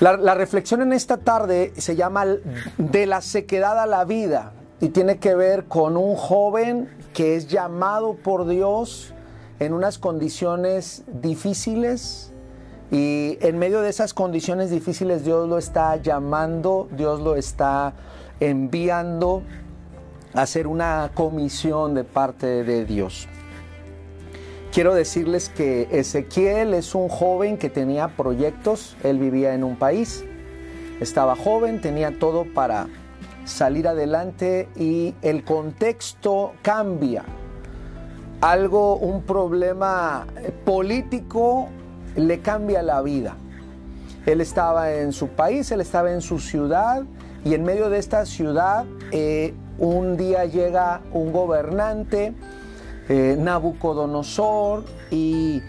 La reflexión en esta tarde se llama De la sequedad a la vida y tiene que ver con un joven que es llamado por Dios en unas condiciones difíciles, y en medio de esas condiciones difíciles Dios lo está llamando, Dios lo está enviando a hacer una comisión de parte de Dios. Quiero decirles que Ezequiel es un joven que tenía proyectos. Él vivía en un país, estaba joven, tenía todo para salir adelante, y el contexto cambia. Algo, un problema político le cambia la vida. Él estaba en su país, él estaba en su ciudad, y en medio de esta ciudad un día llega un gobernante, Nabucodonosor, y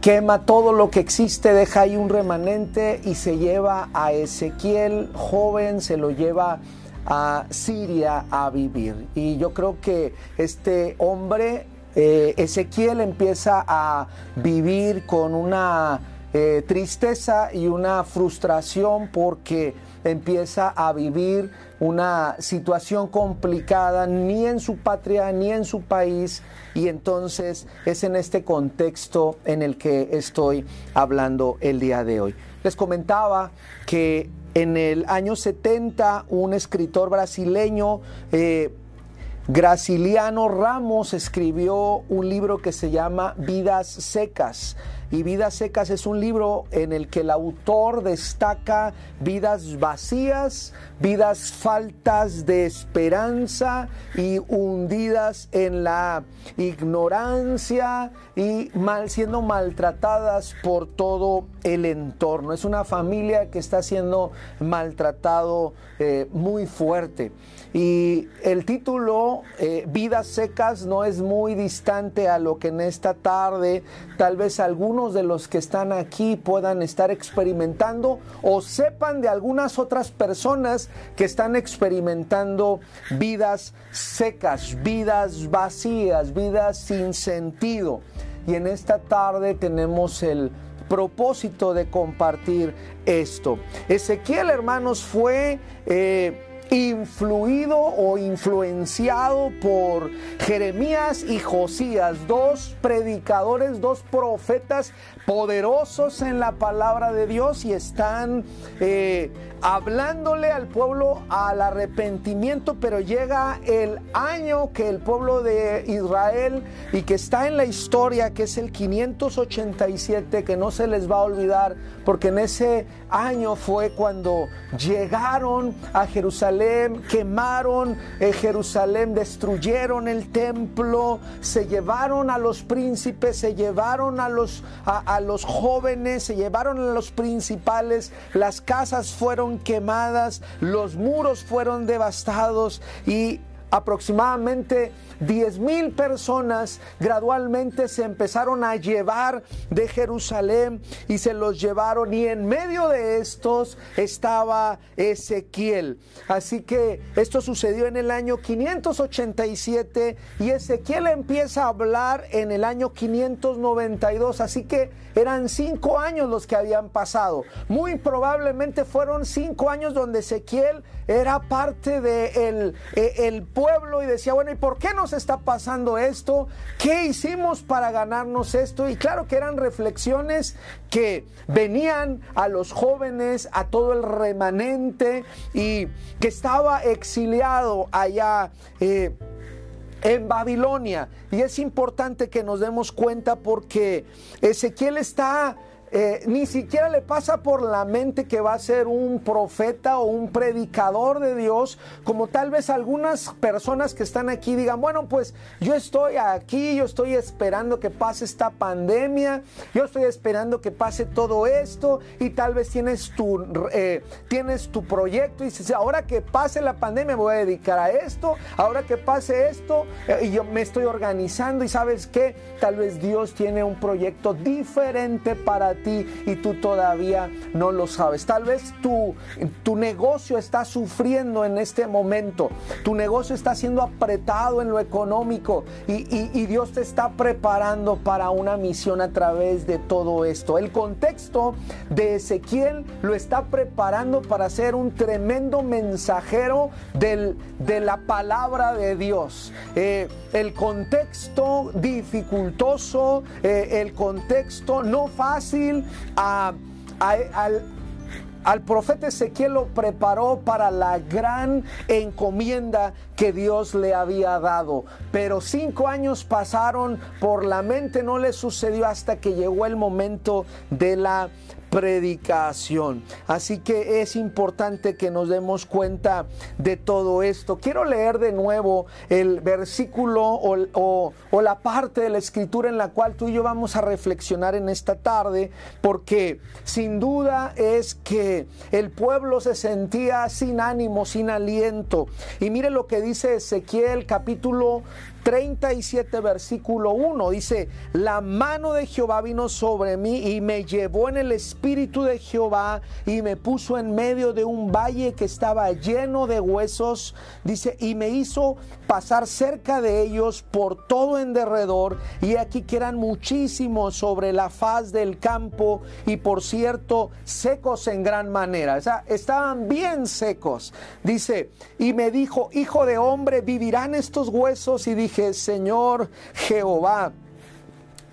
quema todo lo que existe, deja ahí un remanente y se lleva a Ezequiel, joven, se lo lleva a Siria a vivir. Y yo creo que este hombre, Ezequiel, empieza a vivir con una tristeza y una frustración, porque empieza a vivir una situación complicada ni en su patria ni en su país, y entonces es en este contexto en el que estoy hablando el día de hoy. Les comentaba que en el año 70 un escritor brasileño, Graciliano Ramos, escribió un libro que se llama Vidas Secas. Y Vidas Secas es un libro en el que el autor destaca vidas vacías, vidas faltas de esperanza y hundidas en la ignorancia y siendo maltratadas por todo el entorno. Es una familia que está siendo maltratado muy fuerte. Y el título, Vidas Secas, no es muy distante a lo que en esta tarde tal vez algunos de los que están aquí puedan estar experimentando, o sepan de algunas otras personas que están experimentando vidas secas, vidas vacías, vidas sin sentido. Y en esta tarde tenemos el propósito de compartir esto. Ezequiel, hermanos, fue influido o influenciado por Jeremías y Josías, dos predicadores, dos profetas poderosos en la palabra de Dios, y están hablándole al pueblo al arrepentimiento. Pero llega el año que el pueblo de Israel, y que está en la historia, que es el 587, que no se les va a olvidar, porque en ese año fue cuando llegaron a Jerusalén, quemaron Jerusalén, destruyeron el templo, se llevaron a los príncipes, se llevaron a los jóvenes, se llevaron a los principales, las casas fueron quemadas, los muros fueron devastados, y aproximadamente 10,000 personas gradualmente se empezaron a llevar de Jerusalén, y se los llevaron, y en medio de estos estaba Ezequiel. Así que esto sucedió en el año 587, y Ezequiel empieza a hablar en el año 592, así que eran 5 años los que habían pasado. Muy probablemente fueron 5 años donde Ezequiel era parte del el pueblo y decía, bueno, ¿y por qué nos está pasando esto? ¿Qué hicimos para ganarnos esto? Y claro que eran reflexiones que venían a los jóvenes, a todo el remanente, y que estaba exiliado allá en Babilonia. Y es importante que nos demos cuenta, porque Ezequiel está... ni siquiera le pasa por la mente que va a ser un profeta o un predicador de Dios, como tal vez algunas personas que están aquí digan, bueno, pues yo estoy aquí, yo estoy esperando que pase esta pandemia, yo estoy esperando que pase todo esto, y tal vez tienes tu proyecto y dices, ahora que pase la pandemia me voy a dedicar a esto, ahora que pase esto, y yo me estoy organizando. Y ¿sabes qué? Tal vez Dios tiene un proyecto diferente para ti y tú todavía no lo sabes. Tal vez tu negocio está sufriendo en este momento, tu negocio está siendo apretado en lo económico y Dios te está preparando para una misión a través de todo esto. El contexto de Ezequiel lo está preparando para ser un tremendo mensajero de la palabra de Dios. El contexto dificultoso, el contexto no fácil, al profeta Ezequiel lo preparó para la gran encomienda que Dios le había dado. Pero 5 años pasaron por la mente, no le sucedió hasta que llegó el momento de la predicación. Así que es importante que nos demos cuenta de todo esto. Quiero leer de nuevo el versículo o la parte de la escritura en la cual tú y yo vamos a reflexionar en esta tarde, porque sin duda es que el pueblo se sentía sin ánimo, sin aliento. Y mire lo que dice Ezequiel capítulo 37 versículo 1, dice: la mano de Jehová vino sobre mí y me llevó en el espíritu de Jehová y me puso en medio de un valle que estaba lleno de huesos, dice, y me hizo pasar cerca de ellos por todo en derredor, y aquí que eran muchísimos sobre la faz del campo, y por cierto secos en gran manera, o sea, estaban bien secos, dice, y me dijo: hijo de hombre, ¿vivirán estos huesos? Y dije: Señor Jehová,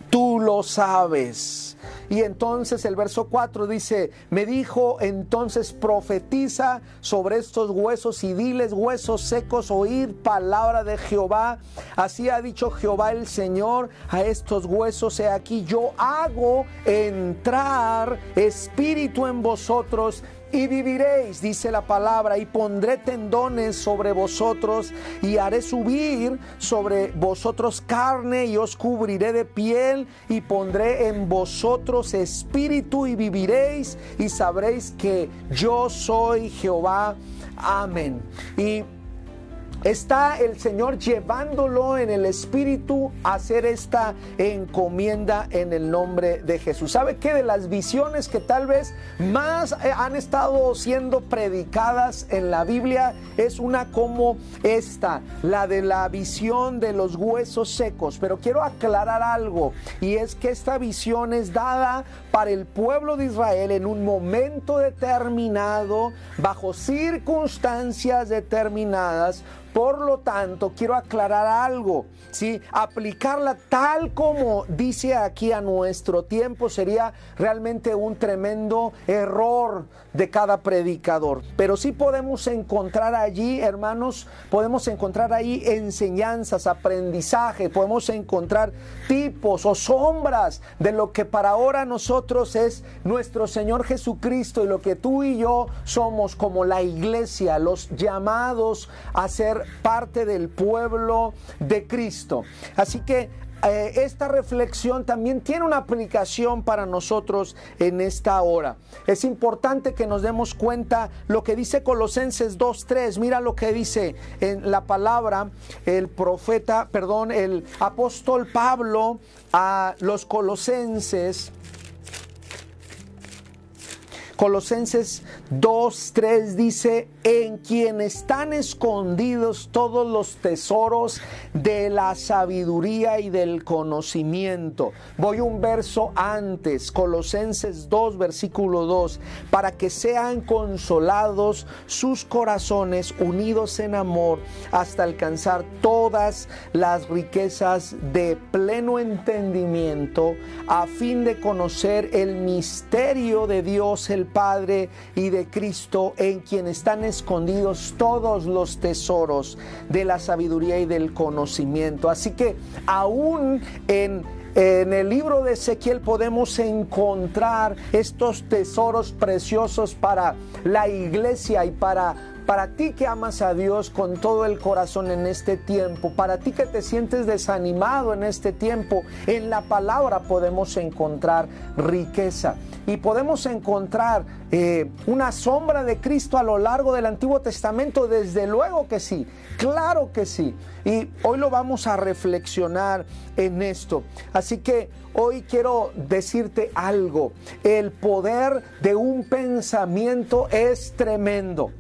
tú lo sabes. Y entonces el verso 4 dice: me dijo entonces: profetiza sobre estos huesos y diles: huesos secos, oíd palabra de Jehová. Así ha dicho Jehová el Señor a estos huesos: he aquí, yo hago entrar espíritu en vosotros y viviréis, dice la palabra, y pondré tendones sobre vosotros y haré subir sobre vosotros carne y os cubriré de piel y pondré en vosotros espíritu y viviréis y sabréis que yo soy Jehová. Amén. Y está el Señor llevándolo en el espíritu a hacer esta encomienda en el nombre de Jesús. ¿Sabe qué? De las visiones que tal vez más han estado siendo predicadas en la Biblia, es una como esta, la de la visión de los huesos secos. Pero quiero aclarar algo, y es que esta visión es dada para el pueblo de Israel en un momento determinado, bajo circunstancias determinadas. Por lo tanto, quiero aclarar algo, ¿sí? Aplicarla tal como dice aquí a nuestro tiempo sería realmente un tremendo error de cada predicador. Pero sí podemos encontrar allí, hermanos, podemos encontrar ahí enseñanzas, aprendizaje, podemos encontrar tipos o sombras de lo que para ahora nosotros es nuestro Señor Jesucristo y lo que tú y yo somos como la iglesia, los llamados a ser parte del pueblo de Cristo. Así que esta reflexión también tiene una aplicación para nosotros en esta hora. Es importante que nos demos cuenta lo que dice Colosenses 2:3. Mira lo que dice en la palabra el apóstol Pablo a los colosenses. Colosenses 2:3 dice: en quien están escondidos todos los tesoros de la sabiduría y del conocimiento. Voy un verso antes, Colosenses 2, versículo 2, para que sean consolados sus corazones unidos en amor hasta alcanzar todas las riquezas de pleno entendimiento, a fin de conocer el misterio de Dios el Padre y de Cristo, en quien están escondidos todos los tesoros de la sabiduría y del conocimiento. Así que aún en el libro de Ezequiel podemos encontrar estos tesoros preciosos para la iglesia y para ti que amas a Dios con todo el corazón en este tiempo, para ti que te sientes desanimado en este tiempo. En la palabra podemos encontrar riqueza y podemos encontrar una sombra de Cristo a lo largo del Antiguo Testamento, desde luego que sí, Claro que sí. Y hoy lo vamos a reflexionar en esto. Así que hoy quiero decirte algo. El poder de un pensamiento es tremendo.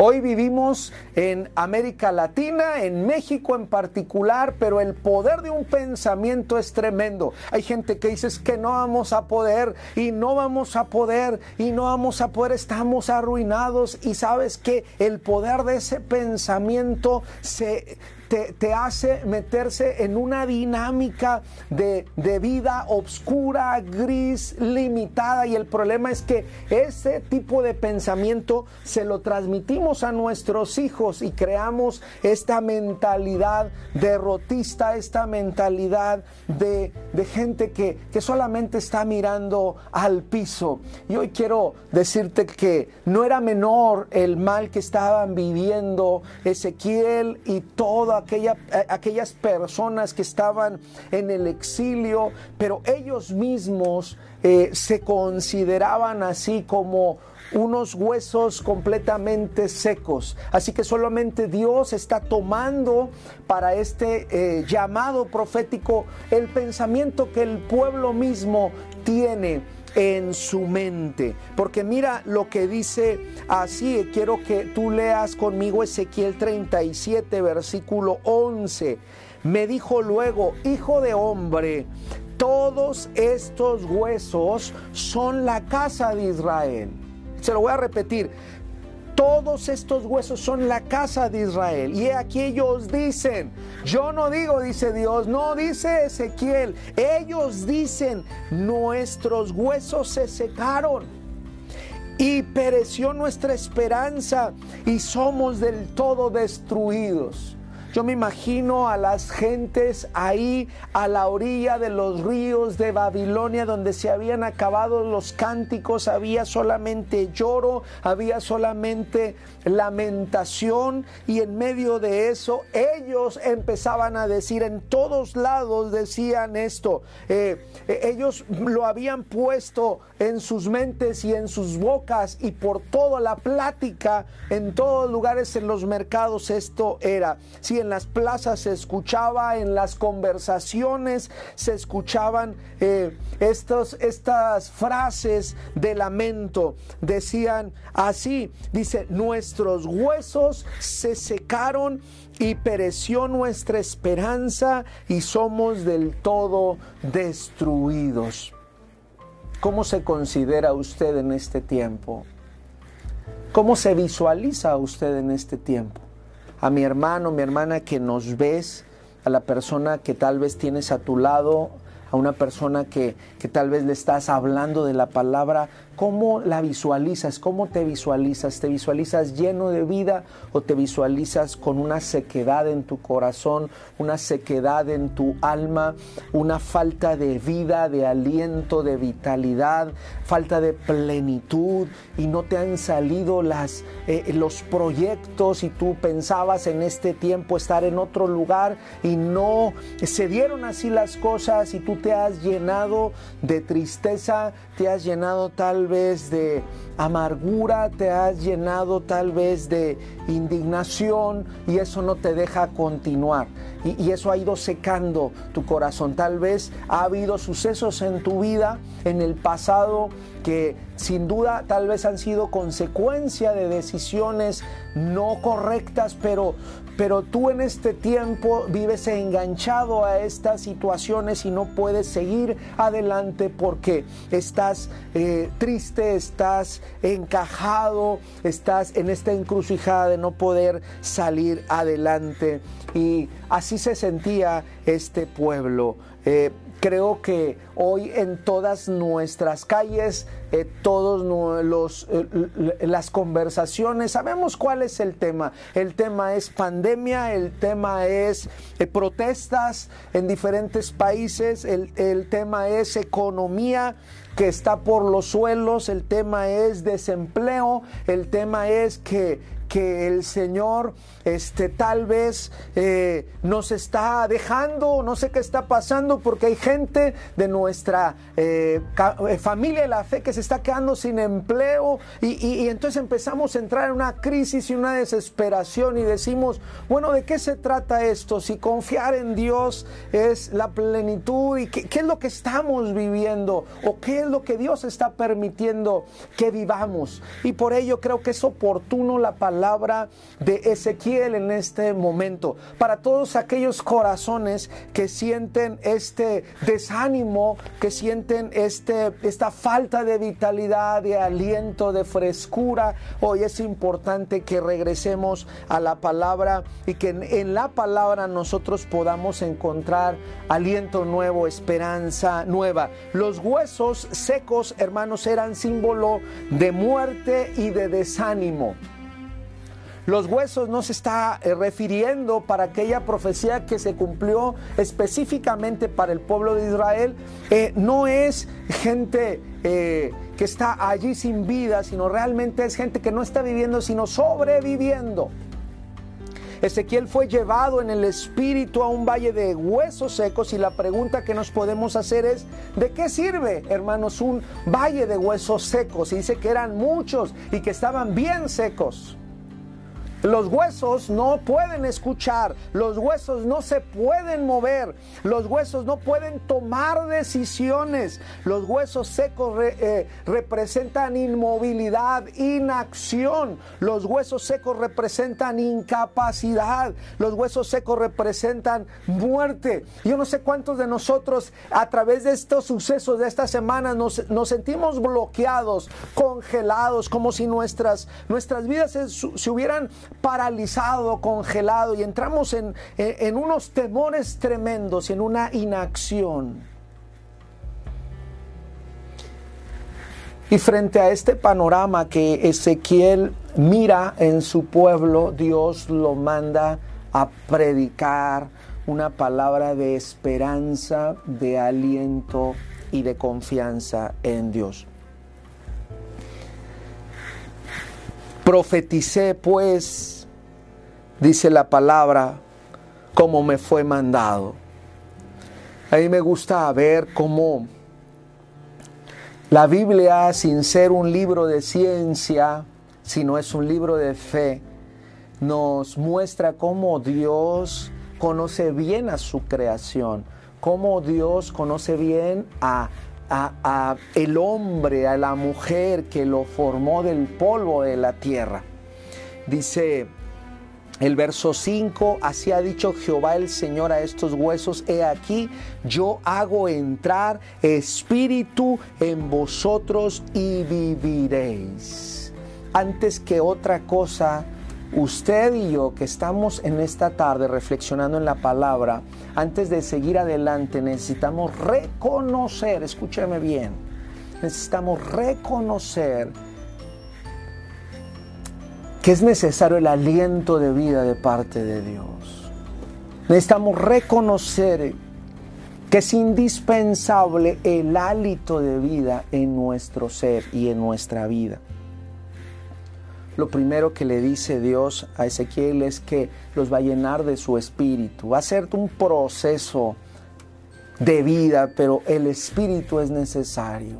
Hoy vivimos en América Latina, en México en particular, pero el poder de un pensamiento es tremendo. Hay gente que dice que no vamos a poder y no vamos a poder y no vamos a poder, estamos arruinados. Y sabes que el poder de ese pensamiento te hace meterse en una dinámica de vida oscura, gris, limitada. Y el problema es que ese tipo de pensamiento se lo transmitimos a nuestros hijos y creamos esta mentalidad derrotista, esta mentalidad de gente que solamente está mirando al piso. Y hoy quiero decirte que no era menor el mal que estaban viviendo Ezequiel y toda aquellas personas que estaban en el exilio, pero ellos mismos se consideraban así como unos huesos completamente secos. Así que solamente Dios está tomando para este llamado profético el pensamiento que el pueblo mismo tiene en su mente. Porque mira lo que dice así. Quiero que tú leas conmigo Ezequiel 37, versículo 11. Me dijo luego: hijo de hombre, todos estos huesos son la casa de Israel. Se lo voy a repetir. Todos estos huesos son la casa de Israel. Y aquí ellos dicen, yo no digo, dice Dios, no dice Ezequiel. Ellos dicen, nuestros huesos se secaron y pereció nuestra esperanza y somos del todo destruidos. Yo me imagino a las gentes ahí a la orilla de los ríos de Babilonia, donde se habían acabado los cánticos, había solamente lloro, había solamente lamentación, y en medio de eso ellos empezaban a decir, en todos lados decían esto. Ellos lo habían puesto en sus mentes y en sus bocas, y por toda la plática, en todos lugares, en los mercados esto era. Sí, en las plazas se escuchaba, en las conversaciones se escuchaban estas frases de lamento. Decían así, dice, nuestros huesos se secaron y pereció nuestra esperanza y somos del todo destruidos. ¿Cómo se considera usted en este tiempo? ¿Cómo se visualiza usted en este tiempo? A mi hermano, mi hermana que nos ves, a la persona que tal vez tienes a tu lado, a una persona que tal vez le estás hablando de la palabra, ¿cómo la visualizas? ¿Cómo te visualizas? ¿Te visualizas lleno de vida o te visualizas con una sequedad en tu corazón, una sequedad en tu alma, una falta de vida, de aliento, de vitalidad, falta de plenitud, y no te han salido los proyectos, y tú pensabas en este tiempo estar en otro lugar y no se dieron así las cosas, y tú te has llenado de tristeza, te has llenado tal vez de amargura, te has llenado tal vez de indignación, y eso no te deja continuar, y eso ha ido secando tu corazón? Tal vez ha habido sucesos en tu vida en el pasado que sin duda tal vez han sido consecuencia de decisiones no correctas, pero tú en este tiempo vives enganchado a estas situaciones y no puedes seguir adelante porque estás triste, estás encajado, estás en esta encrucijada de no poder salir adelante. Y así se sentía este pueblo. Creo que hoy en todas nuestras calles, las conversaciones, sabemos cuál es el tema. El tema es pandemia, el tema es protestas en diferentes países, el tema es economía que está por los suelos, el tema es desempleo, el tema es que que el Señor tal vez nos está dejando, no sé qué está pasando, porque hay gente de nuestra familia de la fe que se está quedando sin empleo y entonces empezamos a entrar en una crisis y una desesperación y decimos, bueno, ¿de qué se trata esto? Si confiar en Dios es la plenitud, y ¿qué es lo que estamos viviendo o qué es lo que Dios está permitiendo que vivamos? Y por ello creo que es oportuno la palabra de Ezequiel en este momento, para todos aquellos corazones que sienten este desánimo, que sienten esta falta de vitalidad, de aliento, de frescura. Hoy es importante que regresemos a la palabra y que en la palabra nosotros podamos encontrar aliento nuevo, esperanza nueva. Los huesos secos, hermanos, eran símbolo de muerte y de desánimo. Los huesos no se está refiriendo para aquella profecía que se cumplió específicamente para el pueblo de Israel. No es gente que está allí sin vida, sino realmente es gente que no está viviendo, sino sobreviviendo. Ezequiel fue llevado en el espíritu a un valle de huesos secos, y la pregunta que nos podemos hacer es, ¿de qué sirve, hermanos, un valle de huesos secos? Y dice que eran muchos y que estaban bien secos. Los huesos no pueden escuchar, los huesos no se pueden mover, los huesos no pueden tomar decisiones. Los huesos secos representan inmovilidad, inacción. Los huesos secos representan incapacidad. Los huesos secos representan muerte. Yo no sé cuántos de nosotros a través de estos sucesos de esta semana nos sentimos bloqueados, congelados, como si nuestras vidas se hubieran paralizado, congelado, y entramos en unos temores tremendos, en una inacción. Y frente a este panorama que Ezequiel mira en su pueblo, Dios lo manda a predicar una palabra de esperanza, de aliento y de confianza en Dios. Profeticé, pues, dice la palabra, como me fue mandado. A mí me gusta ver cómo la Biblia, sin ser un libro de ciencia, sino es un libro de fe, nos muestra cómo Dios conoce bien a su creación, cómo Dios conoce bien a el hombre, a la mujer que lo formó del polvo de la tierra. Dice el verso 5, así ha dicho Jehová el Señor a estos huesos, he aquí, yo hago entrar espíritu en vosotros y viviréis. Antes que otra cosa, usted y yo que estamos en esta tarde reflexionando en la palabra, antes de seguir adelante necesitamos reconocer, escúcheme bien, necesitamos reconocer que es necesario el aliento de vida de parte de Dios. Necesitamos reconocer que es indispensable el hálito de vida en nuestro ser y en nuestra vida. Lo primero que le dice Dios a Ezequiel es que los va a llenar de su espíritu. Va a ser un proceso de vida, pero el espíritu es necesario.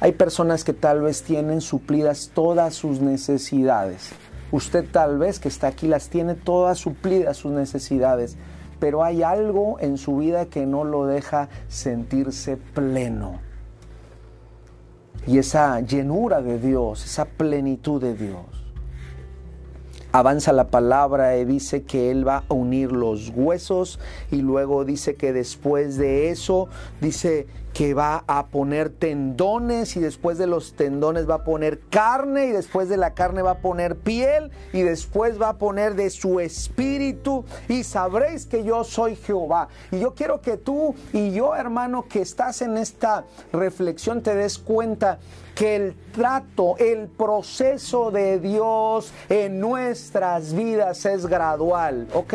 Hay personas que tal vez tienen suplidas todas sus necesidades. Usted tal vez que está aquí las tiene todas suplidas sus necesidades, pero hay algo en su vida que no lo deja sentirse pleno. Y esa llenura de Dios, esa plenitud de Dios. Avanza la palabra y dice que Él va a unir los huesos, y luego dice que después de eso, dice que va a poner tendones, y después de los tendones va a poner carne, y después de la carne va a poner piel, y después va a poner de su espíritu, y sabréis que yo soy Jehová. Y yo quiero que tú y yo, hermano, que estás en esta reflexión, te des cuenta que el trato, el proceso de Dios en nuestras vidas es gradual, ¿ok?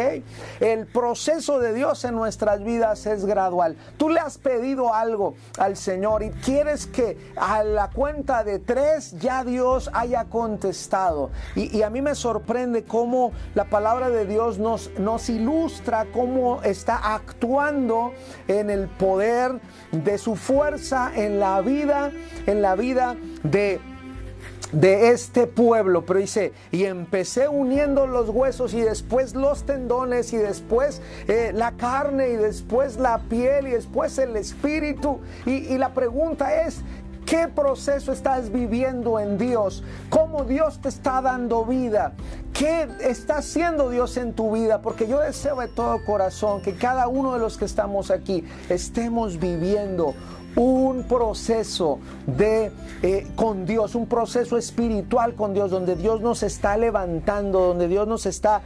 El proceso de Dios en nuestras vidas es gradual. Tú le has pedido algo, servicio al Señor y quieres que a la cuenta de tres ya Dios haya contestado. Y a mí me sorprende cómo la palabra de Dios nos ilustra cómo está actuando en el poder de su fuerza en la vida de este pueblo. Pero dice, y empecé uniendo los huesos y después los tendones y después la carne y después la piel y después el espíritu. Y la pregunta es, ¿qué proceso estás viviendo en Dios? ¿Cómo Dios te está dando vida? ¿Qué está haciendo Dios en tu vida? Porque yo deseo de todo corazón que cada uno de los que estamos aquí estemos viviendo un proceso con Dios, un proceso espiritual con Dios, donde Dios nos está levantando, donde Dios nos está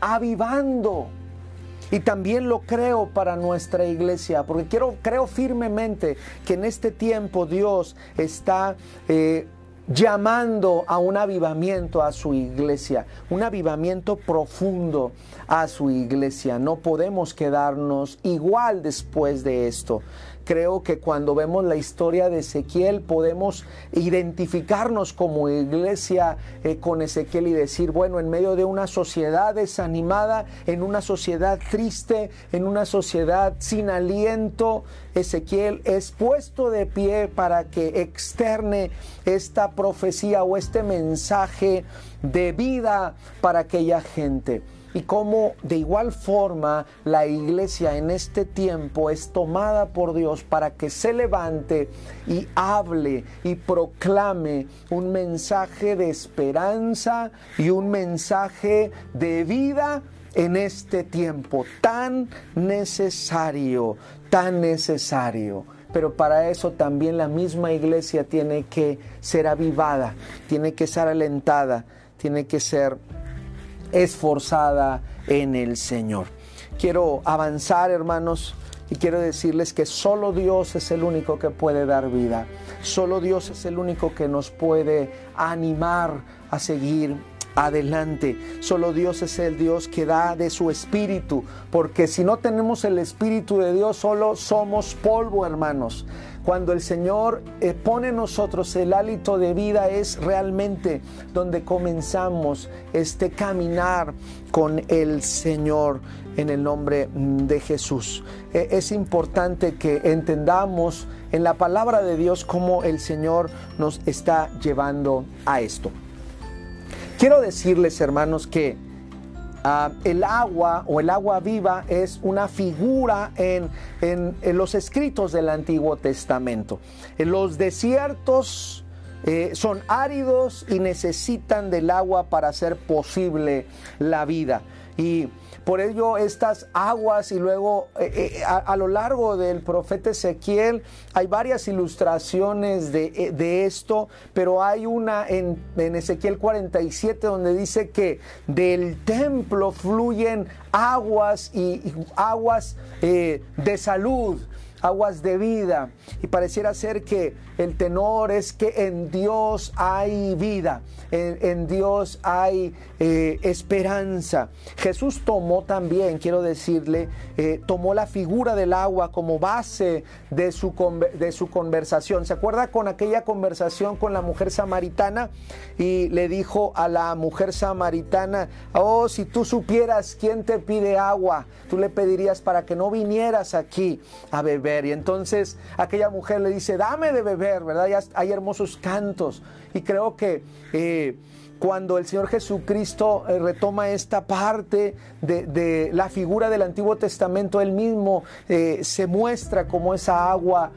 avivando. Y también lo creo para nuestra iglesia, porque creo firmemente que en este tiempo Dios está llamando a un avivamiento a su iglesia, un avivamiento profundo a su iglesia. No podemos quedarnos igual después de esto. Creo que cuando vemos la historia de Ezequiel podemos identificarnos como iglesia con Ezequiel y decir, bueno, en medio de una sociedad desanimada, en una sociedad triste, en una sociedad sin aliento, Ezequiel es puesto de pie para que externe esta profecía o este mensaje de vida para aquella gente. Y cómo de igual forma la iglesia en este tiempo es tomada por Dios para que se levante y hable y proclame un mensaje de esperanza y un mensaje de vida en este tiempo tan necesario. Pero para eso también la misma iglesia tiene que ser avivada, tiene que ser alentada, tiene que ser esforzada en el Señor. Quiero avanzar, hermanos, y quiero decirles que solo Dios es el único que puede dar vida. Solo Dios es el único que nos puede animar a seguir adelante. Solo Dios es el Dios que da de su espíritu, porque si no tenemos el espíritu de Dios, solo somos polvo, hermanos. Cuando el Señor pone en nosotros el hálito de vida, es realmente donde comenzamos este caminar con el Señor en el nombre de Jesús. Es importante que entendamos en la palabra de Dios cómo el Señor nos está llevando a esto. Quiero decirles, hermanos, que el agua o el agua viva es una figura en los escritos del Antiguo Testamento. Los desiertos son áridos y necesitan del agua para hacer posible la vida. Y por ello estas aguas, y luego a lo largo del profeta Ezequiel hay varias ilustraciones de esto, pero hay una en Ezequiel 47 donde dice que del templo fluyen aguas y aguas de salud, aguas de vida, y pareciera ser que el tenor es que en Dios hay vida, en Dios hay esperanza. Jesús tomó también, quiero decirle, tomó la figura del agua como base de su conversación. ¿Se acuerda con aquella conversación con la mujer samaritana? Y le dijo a la mujer samaritana, oh, si tú supieras quién te pide agua, tú le pedirías para que no vinieras aquí a beber. Y entonces aquella mujer le dice, dame de beber, ¿verdad? Y hay hermosos cantos. Y creo que cuando el Señor Jesucristo retoma esta parte de la figura del Antiguo Testamento, Él mismo se muestra como esa agua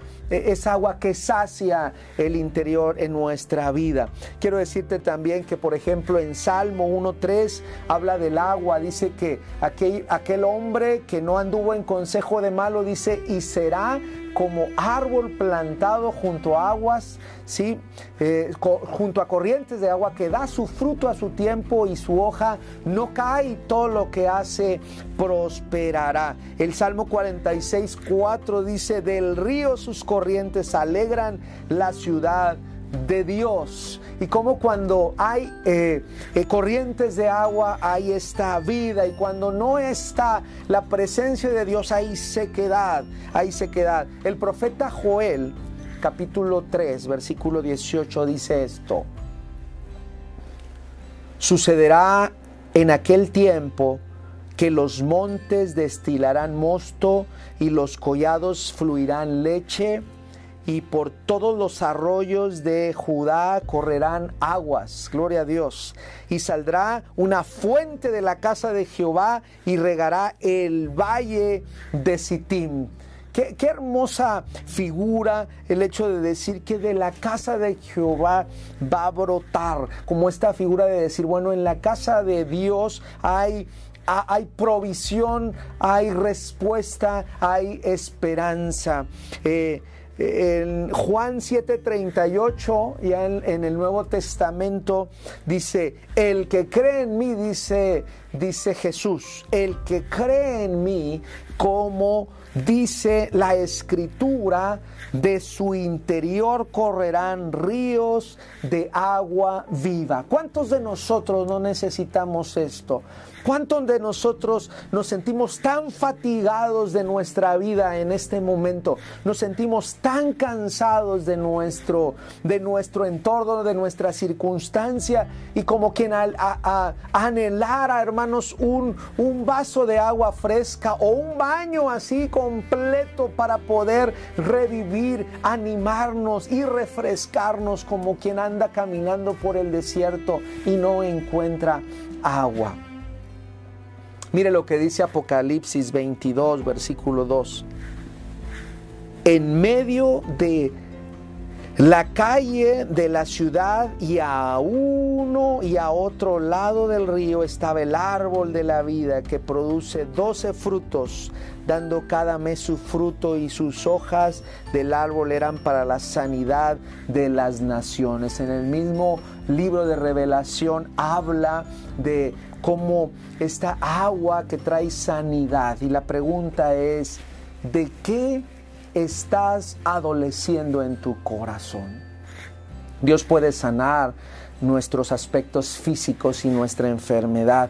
que sacia el interior en nuestra vida. Quiero decirte también que, por ejemplo, en Salmo 1:3 habla del agua. Dice que aquel hombre que no anduvo en consejo de malo, dice, y será como árbol plantado junto a aguas, ¿sí? Junto a corrientes de agua, que da su fruto a su tiempo y su hoja no cae, y todo lo que hace prosperará. El Salmo 46:4 dice, del río sus corrientes alegran la ciudad de Dios, y como cuando hay corrientes de agua, ahí está vida, y cuando no está la presencia de Dios, hay sequedad, hay sequedad. El profeta Joel, capítulo 3, versículo 18, dice esto: sucederá en aquel tiempo que los montes destilarán mosto y los collados fluirán leche, y por todos los arroyos de Judá correrán aguas. Gloria a Dios. Y saldrá una fuente de la casa de Jehová y regará el valle de Sitim. Qué hermosa figura el hecho de decir que de la casa de Jehová va a brotar, como esta figura de decir, bueno, en la casa de Dios hay provisión, hay respuesta, hay esperanza. En Juan 7:38, ya en el Nuevo Testamento, dice: el que cree en mí, dice Jesús, el que cree en mí, como dice la Escritura, de su interior correrán ríos de agua viva. ¿Cuántos de nosotros no necesitamos esto? ¿Cuántos de nosotros nos sentimos tan fatigados de nuestra vida en este momento? Nos sentimos tan cansados de nuestro entorno, de nuestra circunstancia, y como quien anhelara, hermanos, un vaso de agua fresca o un baño así completo para poder revivir, animarnos y refrescarnos, como quien anda caminando por el desierto y no encuentra agua. Mire lo que dice Apocalipsis 22, versículo 2. En medio de la calle de la ciudad y a uno y a otro lado del río estaba el árbol de la vida, que produce 12 frutos, dando cada mes su fruto, y sus hojas del árbol eran para la sanidad de las naciones. En el mismo libro de Revelación habla de como esta agua que trae sanidad. Y la pregunta es, ¿de qué estás adoleciendo en tu corazón? Dios puede sanar nuestros aspectos físicos y nuestra enfermedad,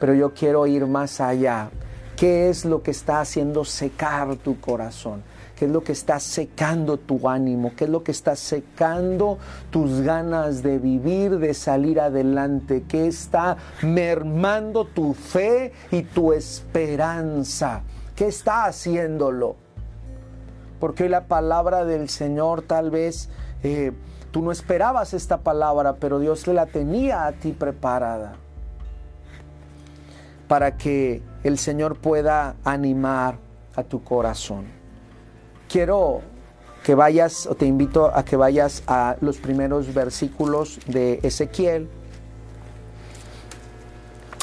pero yo quiero ir más allá. ¿Qué es lo que está haciendo secar tu corazón? ¿Qué es lo que está secando tu ánimo? ¿Qué es lo que está secando tus ganas de vivir, de salir adelante? ¿Qué está mermando tu fe y tu esperanza? ¿Qué está haciéndolo? Porque hoy la palabra del Señor, tal vez tú no esperabas esta palabra, pero Dios la tenía a ti preparada, para que el Señor pueda animar a tu corazón. Quiero que vayas, o te invito a que vayas a los primeros versículos de Ezequiel.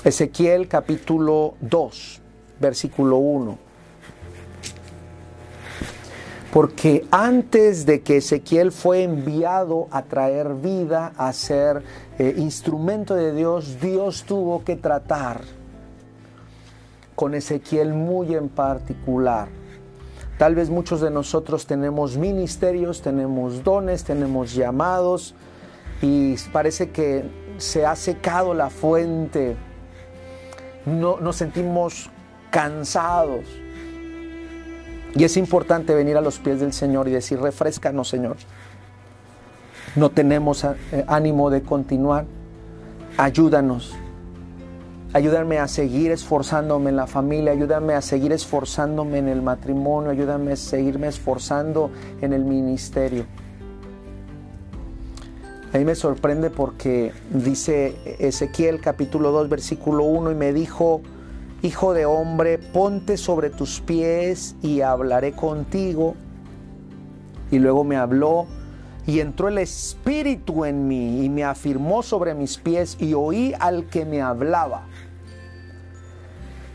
Ezequiel capítulo 2, versículo 1. Porque antes de que Ezequiel fue enviado a traer vida, a ser instrumento de Dios, Dios tuvo que tratar con Ezequiel muy en particular. Tal vez muchos de nosotros tenemos ministerios, tenemos dones, tenemos llamados, y parece que se ha secado la fuente. No, nos sentimos cansados. Y es importante venir a los pies del Señor y decir: refréscanos, Señor. No tenemos ánimo de continuar. Ayúdanos. Ayúdame a seguir esforzándome en la familia, ayúdame a seguir esforzándome en el matrimonio, ayúdame a seguirme esforzando en el ministerio. A mí me sorprende porque dice Ezequiel capítulo 2, versículo 1, y me dijo: hijo de hombre, ponte sobre tus pies y hablaré contigo. Y luego me habló, y entró el Espíritu en mí y me afirmó sobre mis pies, y oí al que me hablaba.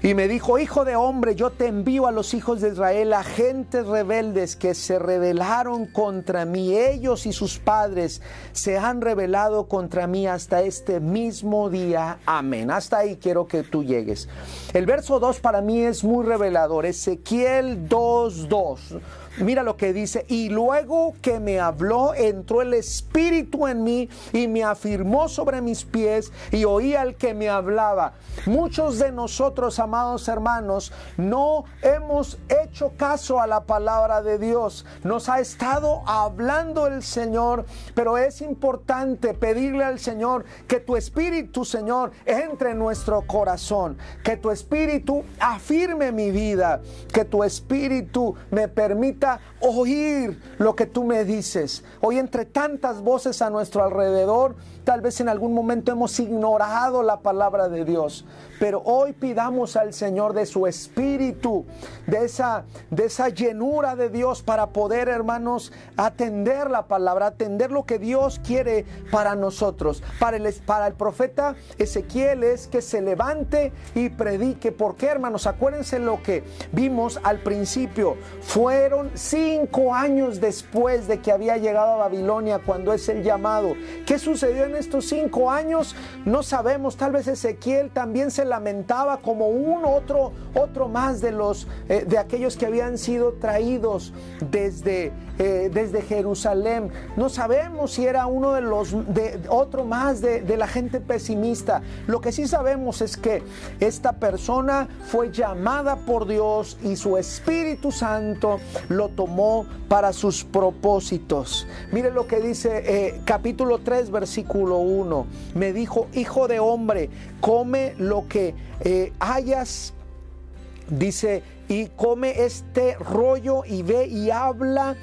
Y me dijo: hijo de hombre, yo te envío a los hijos de Israel, a gentes rebeldes que se rebelaron contra mí. Ellos y sus padres se han rebelado contra mí hasta este mismo día. Amén. Hasta ahí quiero que tú llegues. El verso 2 para mí es muy revelador. Ezequiel 2:2. Mira lo que dice: y luego que me habló, entró el Espíritu en mí y me afirmó sobre mis pies, y oí al que me hablaba. Muchos de nosotros, amados hermanos, no hemos hecho caso a la palabra de Dios. Nos ha estado hablando el Señor, pero es importante pedirle al Señor que tu Espíritu, Señor, entre en nuestro corazón, que tu Espíritu afirme mi vida, que tu Espíritu me permita oír lo que tú me dices. Hoy, entre tantas voces a nuestro alrededor, tal vez en algún momento hemos ignorado la palabra de Dios, pero hoy pidamos al Señor de su Espíritu, de esa llenura de Dios, para poder, hermanos, atender la palabra, atender lo que Dios quiere para nosotros. Para el profeta Ezequiel es que se levante y predique. ¿Por qué, hermanos? Acuérdense lo que vimos al principio. Fueron 5 años después de que había llegado a Babilonia cuando es el llamado. ¿Qué sucedió en estos 5 años? No sabemos. Tal vez Ezequiel también se lamentaba como un otro más de los de aquellos que habían sido traídos desde Jerusalén. No sabemos si era uno de los otro más de la gente pesimista. Lo que sí sabemos es que esta persona fue llamada por Dios y su Espíritu Santo lo tomó para sus propósitos. Mire lo que dice capítulo 3, versículo 1. Me dijo: hijo de hombre, come lo que hayas, dice, y come este rollo, y ve y habla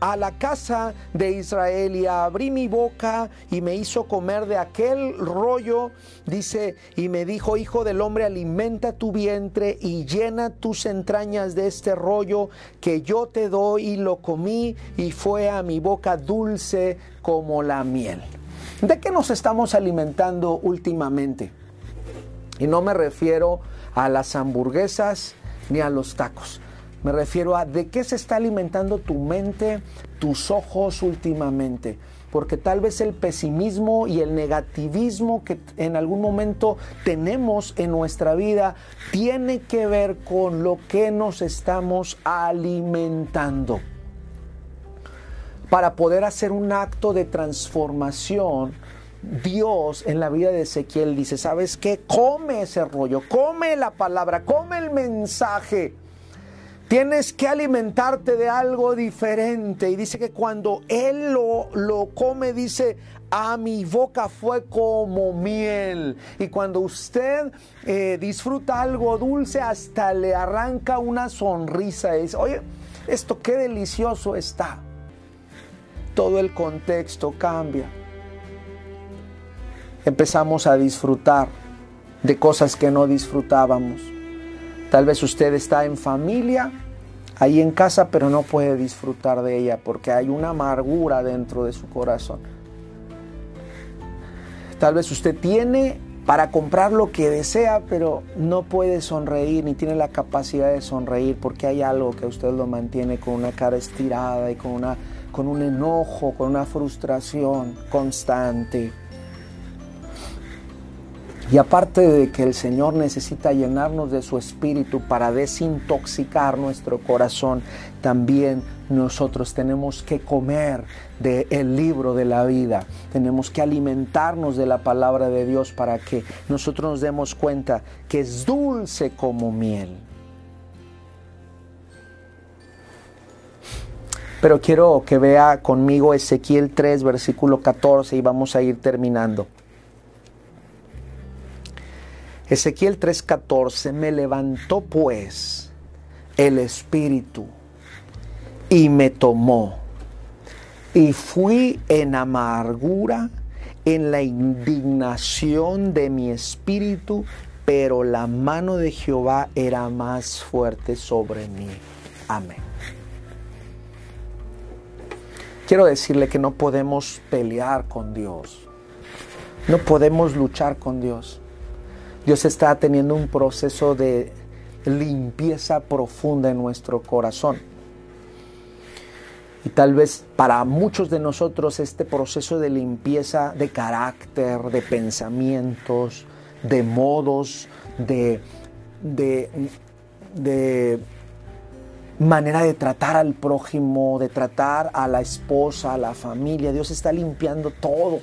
a la casa de Israel. Y abrí mi boca y me hizo comer de aquel rollo, dice, y me dijo: hijo del hombre, alimenta tu vientre y llena tus entrañas de este rollo que yo te doy. Y lo comí, y fue a mi boca dulce como la miel. ¿De qué nos estamos alimentando últimamente? Y no me refiero a las hamburguesas ni a los tacos. Me refiero a de qué se está alimentando tu mente, tus ojos últimamente. Porque tal vez el pesimismo y el negativismo que en algún momento tenemos en nuestra vida tiene que ver con lo que nos estamos alimentando. Para poder hacer un acto de transformación, Dios en la vida de Ezequiel dice: ¿sabes qué? Come ese rollo, come la palabra, come el mensaje. Tienes que alimentarte de algo diferente. Y dice que cuando él lo come, dice: a mi boca fue como miel. Y cuando usted disfruta algo dulce, hasta le arranca una sonrisa. Y dice: oye, esto qué delicioso está. Todo el contexto cambia. Empezamos a disfrutar de cosas que no disfrutábamos. Tal vez usted está en familia, ahí en casa, pero no puede disfrutar de ella porque hay una amargura dentro de su corazón. Tal vez usted tiene para comprar lo que desea, pero no puede sonreír, ni tiene la capacidad de sonreír, porque hay algo que usted lo mantiene con una cara estirada y con un enojo, con una frustración constante. Y aparte de que el Señor necesita llenarnos de su Espíritu para desintoxicar nuestro corazón, también nosotros tenemos que comer del libro de la vida. Tenemos que alimentarnos de la palabra de Dios para que nosotros nos demos cuenta que es dulce como miel. Pero quiero que vea conmigo Ezequiel 3, versículo 14, y vamos a ir terminando. Ezequiel 3:14, me levantó pues el Espíritu y me tomó, y fui en amargura, en la indignación de mi espíritu, pero la mano de Jehová era más fuerte sobre mí. Amén. Quiero decirle que no podemos pelear con Dios, no podemos luchar con Dios. Dios está teniendo un proceso de limpieza profunda en nuestro corazón. Y tal vez para muchos de nosotros este proceso de limpieza de carácter, de pensamientos, de modos, de manera de tratar al prójimo, de tratar a la esposa, a la familia. Dios está limpiando todo.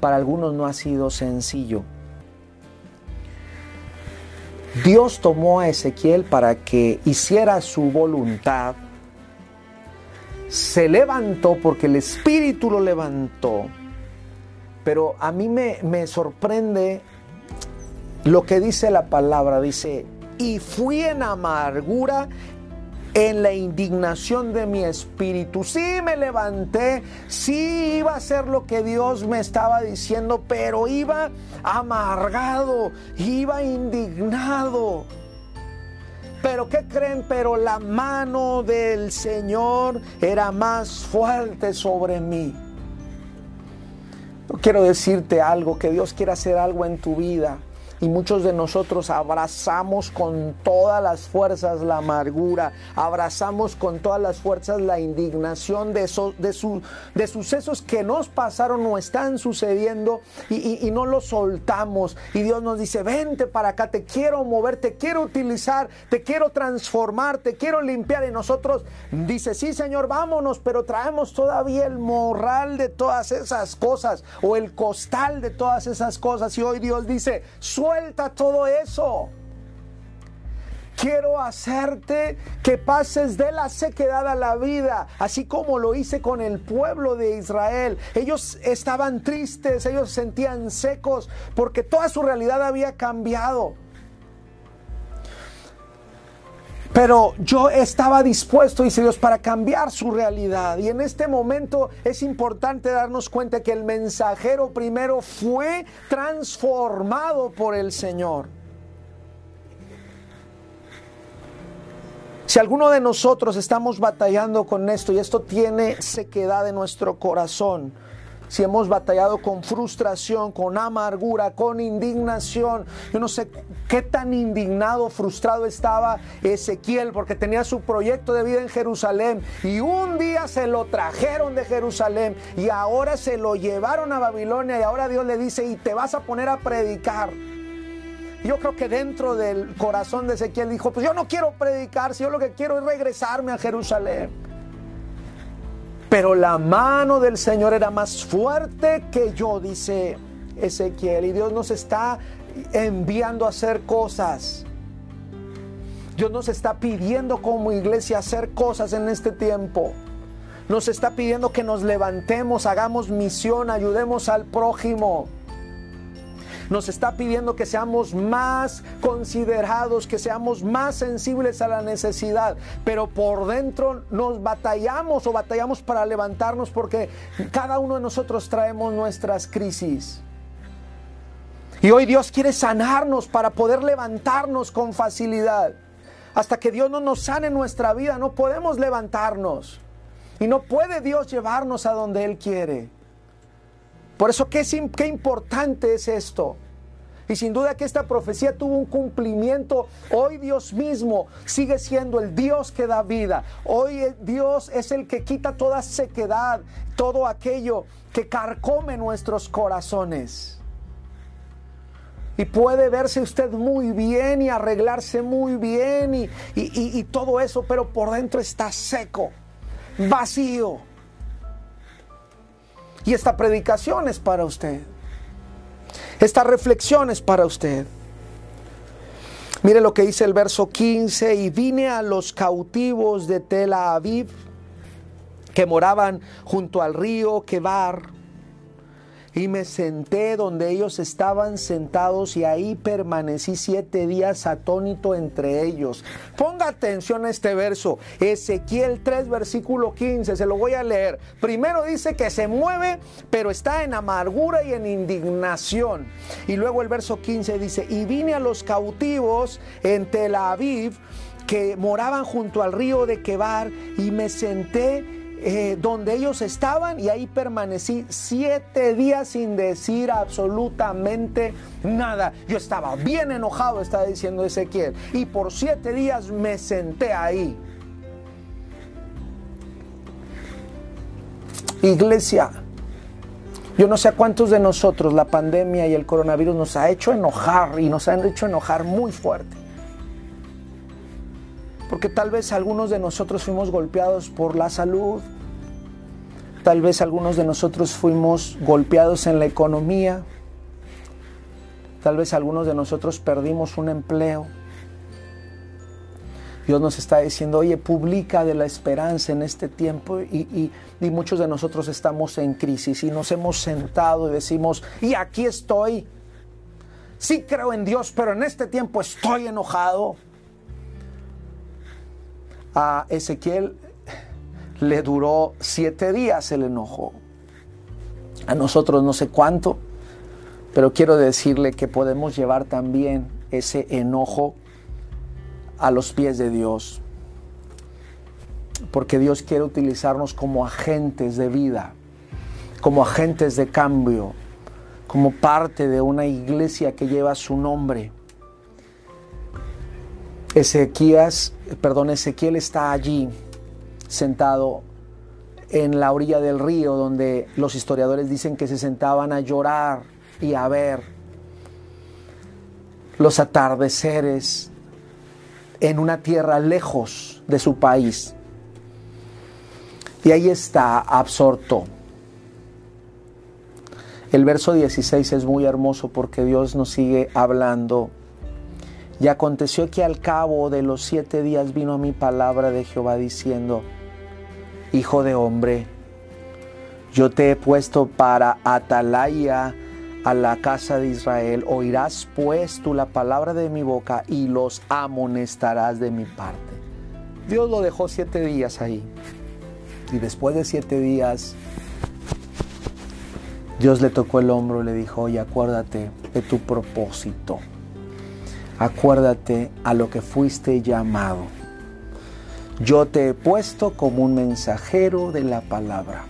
Para algunos no ha sido sencillo. Dios tomó a Ezequiel para que hiciera su voluntad. Se levantó porque el Espíritu lo levantó. Pero a mí me sorprende lo que dice la palabra. Dice, y fui en amargura, en la indignación de mi espíritu. Sí me levanté, sí iba a hacer lo que Dios me estaba diciendo, pero iba amargado, iba indignado. ¿Pero qué creen? Pero la mano del Señor era más fuerte sobre mí. Yo quiero decirte algo, que Dios quiere hacer algo en tu vida. Y muchos de nosotros abrazamos con todas las fuerzas la amargura, abrazamos con todas las fuerzas la indignación de sucesos que nos pasaron o están sucediendo y no los soltamos. Y Dios nos dice, vente para acá, te quiero mover, te quiero utilizar, te quiero transformar, te quiero limpiar. Y nosotros dice, sí Señor, vámonos, pero traemos todavía el morral de todas esas cosas o el costal de todas esas cosas. Y hoy Dios dice, suelta todo eso. Quiero hacerte que pases de la sequedad a la vida, así como lo hice con el pueblo de Israel. Ellos estaban tristes, ellos se sentían secos porque toda su realidad había cambiado. Pero yo estaba dispuesto, dice Dios, para cambiar su realidad. Y en este momento es importante darnos cuenta que el mensajero primero fue transformado por el Señor. Si alguno de nosotros estamos batallando con esto y esto tiene sequedad en nuestro corazón, si hemos batallado con frustración, con amargura, con indignación. Yo no sé qué tan indignado, frustrado estaba Ezequiel porque tenía su proyecto de vida en Jerusalén y un día se lo trajeron de Jerusalén y ahora se lo llevaron a Babilonia y ahora Dios le dice, y te vas a poner a predicar. Yo creo que dentro del corazón de Ezequiel dijo, pues yo no quiero predicar, si yo lo que quiero es regresarme a Jerusalén. Pero la mano del Señor era más fuerte que yo, dice Ezequiel. Y Dios nos está enviando a hacer cosas. Dios nos está pidiendo como iglesia hacer cosas en este tiempo. Nos está pidiendo que nos levantemos, hagamos misión, ayudemos al prójimo. Nos está pidiendo que seamos más considerados, que seamos más sensibles a la necesidad. Pero por dentro nos batallamos para levantarnos porque cada uno de nosotros traemos nuestras crisis. Y hoy Dios quiere sanarnos para poder levantarnos con facilidad. Hasta que Dios no nos sane nuestra vida, no podemos levantarnos. Y no puede Dios llevarnos a donde Él quiere. Por eso, qué importante es esto. Y sin duda que esta profecía tuvo un cumplimiento. Hoy Dios mismo sigue siendo el Dios que da vida. Hoy Dios es el que quita toda sequedad, todo aquello que carcome nuestros corazones. Y puede verse usted muy bien y arreglarse muy bien y todo eso, pero por dentro está seco, vacío. Y esta predicación es para usted. Esta reflexión es para usted. Mire lo que dice el verso 15. Y vine a los cautivos de Tel Aviv, que moraban junto al río Kebar. Y me senté donde ellos estaban sentados y ahí permanecí 7 días atónito entre ellos. Ponga atención a este verso. Ezequiel 3, versículo 15. Se lo voy a leer. Primero dice que se mueve, pero está en amargura y en indignación. Y luego el verso 15 dice, y vine a los cautivos en Tel Aviv, que moraban junto al río de Kebar, y me senté donde ellos estaban, y ahí permanecí 7 días sin decir absolutamente nada. Yo estaba bien enojado, está diciendo Ezequiel, y por 7 días me senté ahí. Iglesia, yo no sé a cuántos de nosotros la pandemia y el coronavirus nos ha hecho enojar, y nos han hecho enojar muy fuerte. Porque tal vez algunos de nosotros fuimos golpeados por la salud, tal vez algunos de nosotros fuimos golpeados en la economía, tal vez algunos de nosotros perdimos un empleo. Dios nos está diciendo, oye, publica de la esperanza en este tiempo, y muchos de nosotros estamos en crisis y nos hemos sentado y decimos, y aquí estoy, sí creo en Dios, pero en este tiempo estoy enojado. A Ezequiel le duró 7 días el enojo. A nosotros no sé cuánto, pero quiero decirle que podemos llevar también ese enojo a los pies de Dios. Porque Dios quiere utilizarnos como agentes de vida, como agentes de cambio, como parte de una iglesia que lleva su nombre. Ezequiel está allí sentado en la orilla del río, donde los historiadores dicen que se sentaban a llorar y a ver los atardeceres en una tierra lejos de su país. Y ahí está absorto. El verso 16 es muy hermoso porque Dios nos sigue hablando. Y aconteció que al cabo de los 7 días vino a mí palabra de Jehová diciendo, hijo de hombre, yo te he puesto para atalaya a la casa de Israel. Oirás pues tú la palabra de mi boca y los amonestarás de mi parte. Dios lo dejó 7 días ahí. Y después de 7 días, Dios le tocó el hombro y le dijo, oye, acuérdate de tu propósito. Acuérdate a lo que fuiste llamado. Yo te he puesto como un mensajero de la palabra.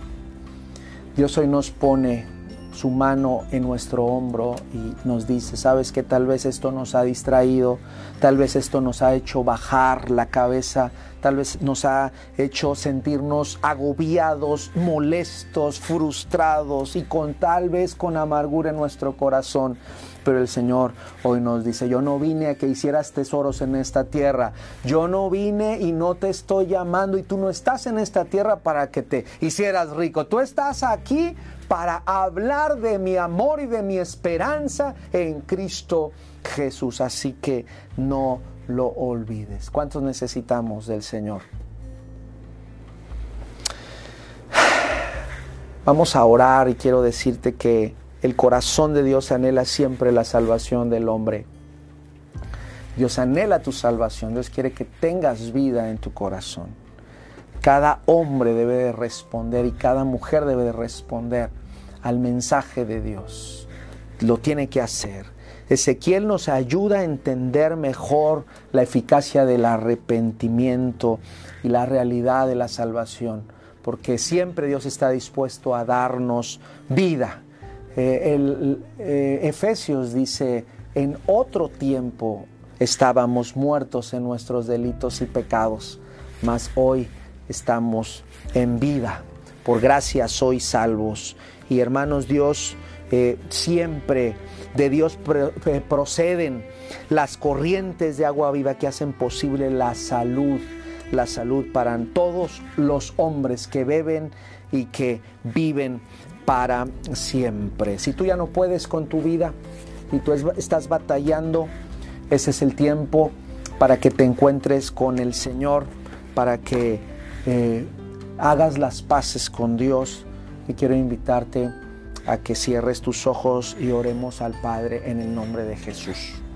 Dios hoy nos pone su mano en nuestro hombro y nos dice, sabes que tal vez esto nos ha distraído, tal vez esto nos ha hecho bajar la cabeza, tal vez nos ha hecho sentirnos agobiados, molestos, frustrados y tal vez con amargura en nuestro corazón. Pero el Señor hoy nos dice, yo no vine a que hicieras tesoros en esta tierra. Yo no vine y no te estoy llamando, y tú no estás en esta tierra para que te hicieras rico. Tú estás aquí para hablar de mi amor y de mi esperanza en Cristo Jesús. Así que no lo olvides. ¿Cuántos necesitamos del Señor? Vamos a orar, y quiero decirte que el corazón de Dios anhela siempre la salvación del hombre. Dios anhela tu salvación. Dios quiere que tengas vida en tu corazón. Cada hombre debe de responder y cada mujer debe de responder al mensaje de Dios. Lo tiene que hacer. Ezequiel nos ayuda a entender mejor la eficacia del arrepentimiento y la realidad de la salvación, porque siempre Dios está dispuesto a darnos vida. Efesios dice, en otro tiempo estábamos muertos en nuestros delitos y pecados, mas hoy estamos en vida. Por gracia sois salvos. Y hermanos, Dios, siempre de Dios proceden las corrientes de agua viva que hacen posible la salud para todos los hombres que beben y que viven para siempre. Si tú ya no puedes con tu vida y tú estás batallando, ese es el tiempo para que te encuentres con el Señor, para que hagas las paces con Dios. Y quiero invitarte a que cierres tus ojos y oremos al Padre en el nombre de Jesús.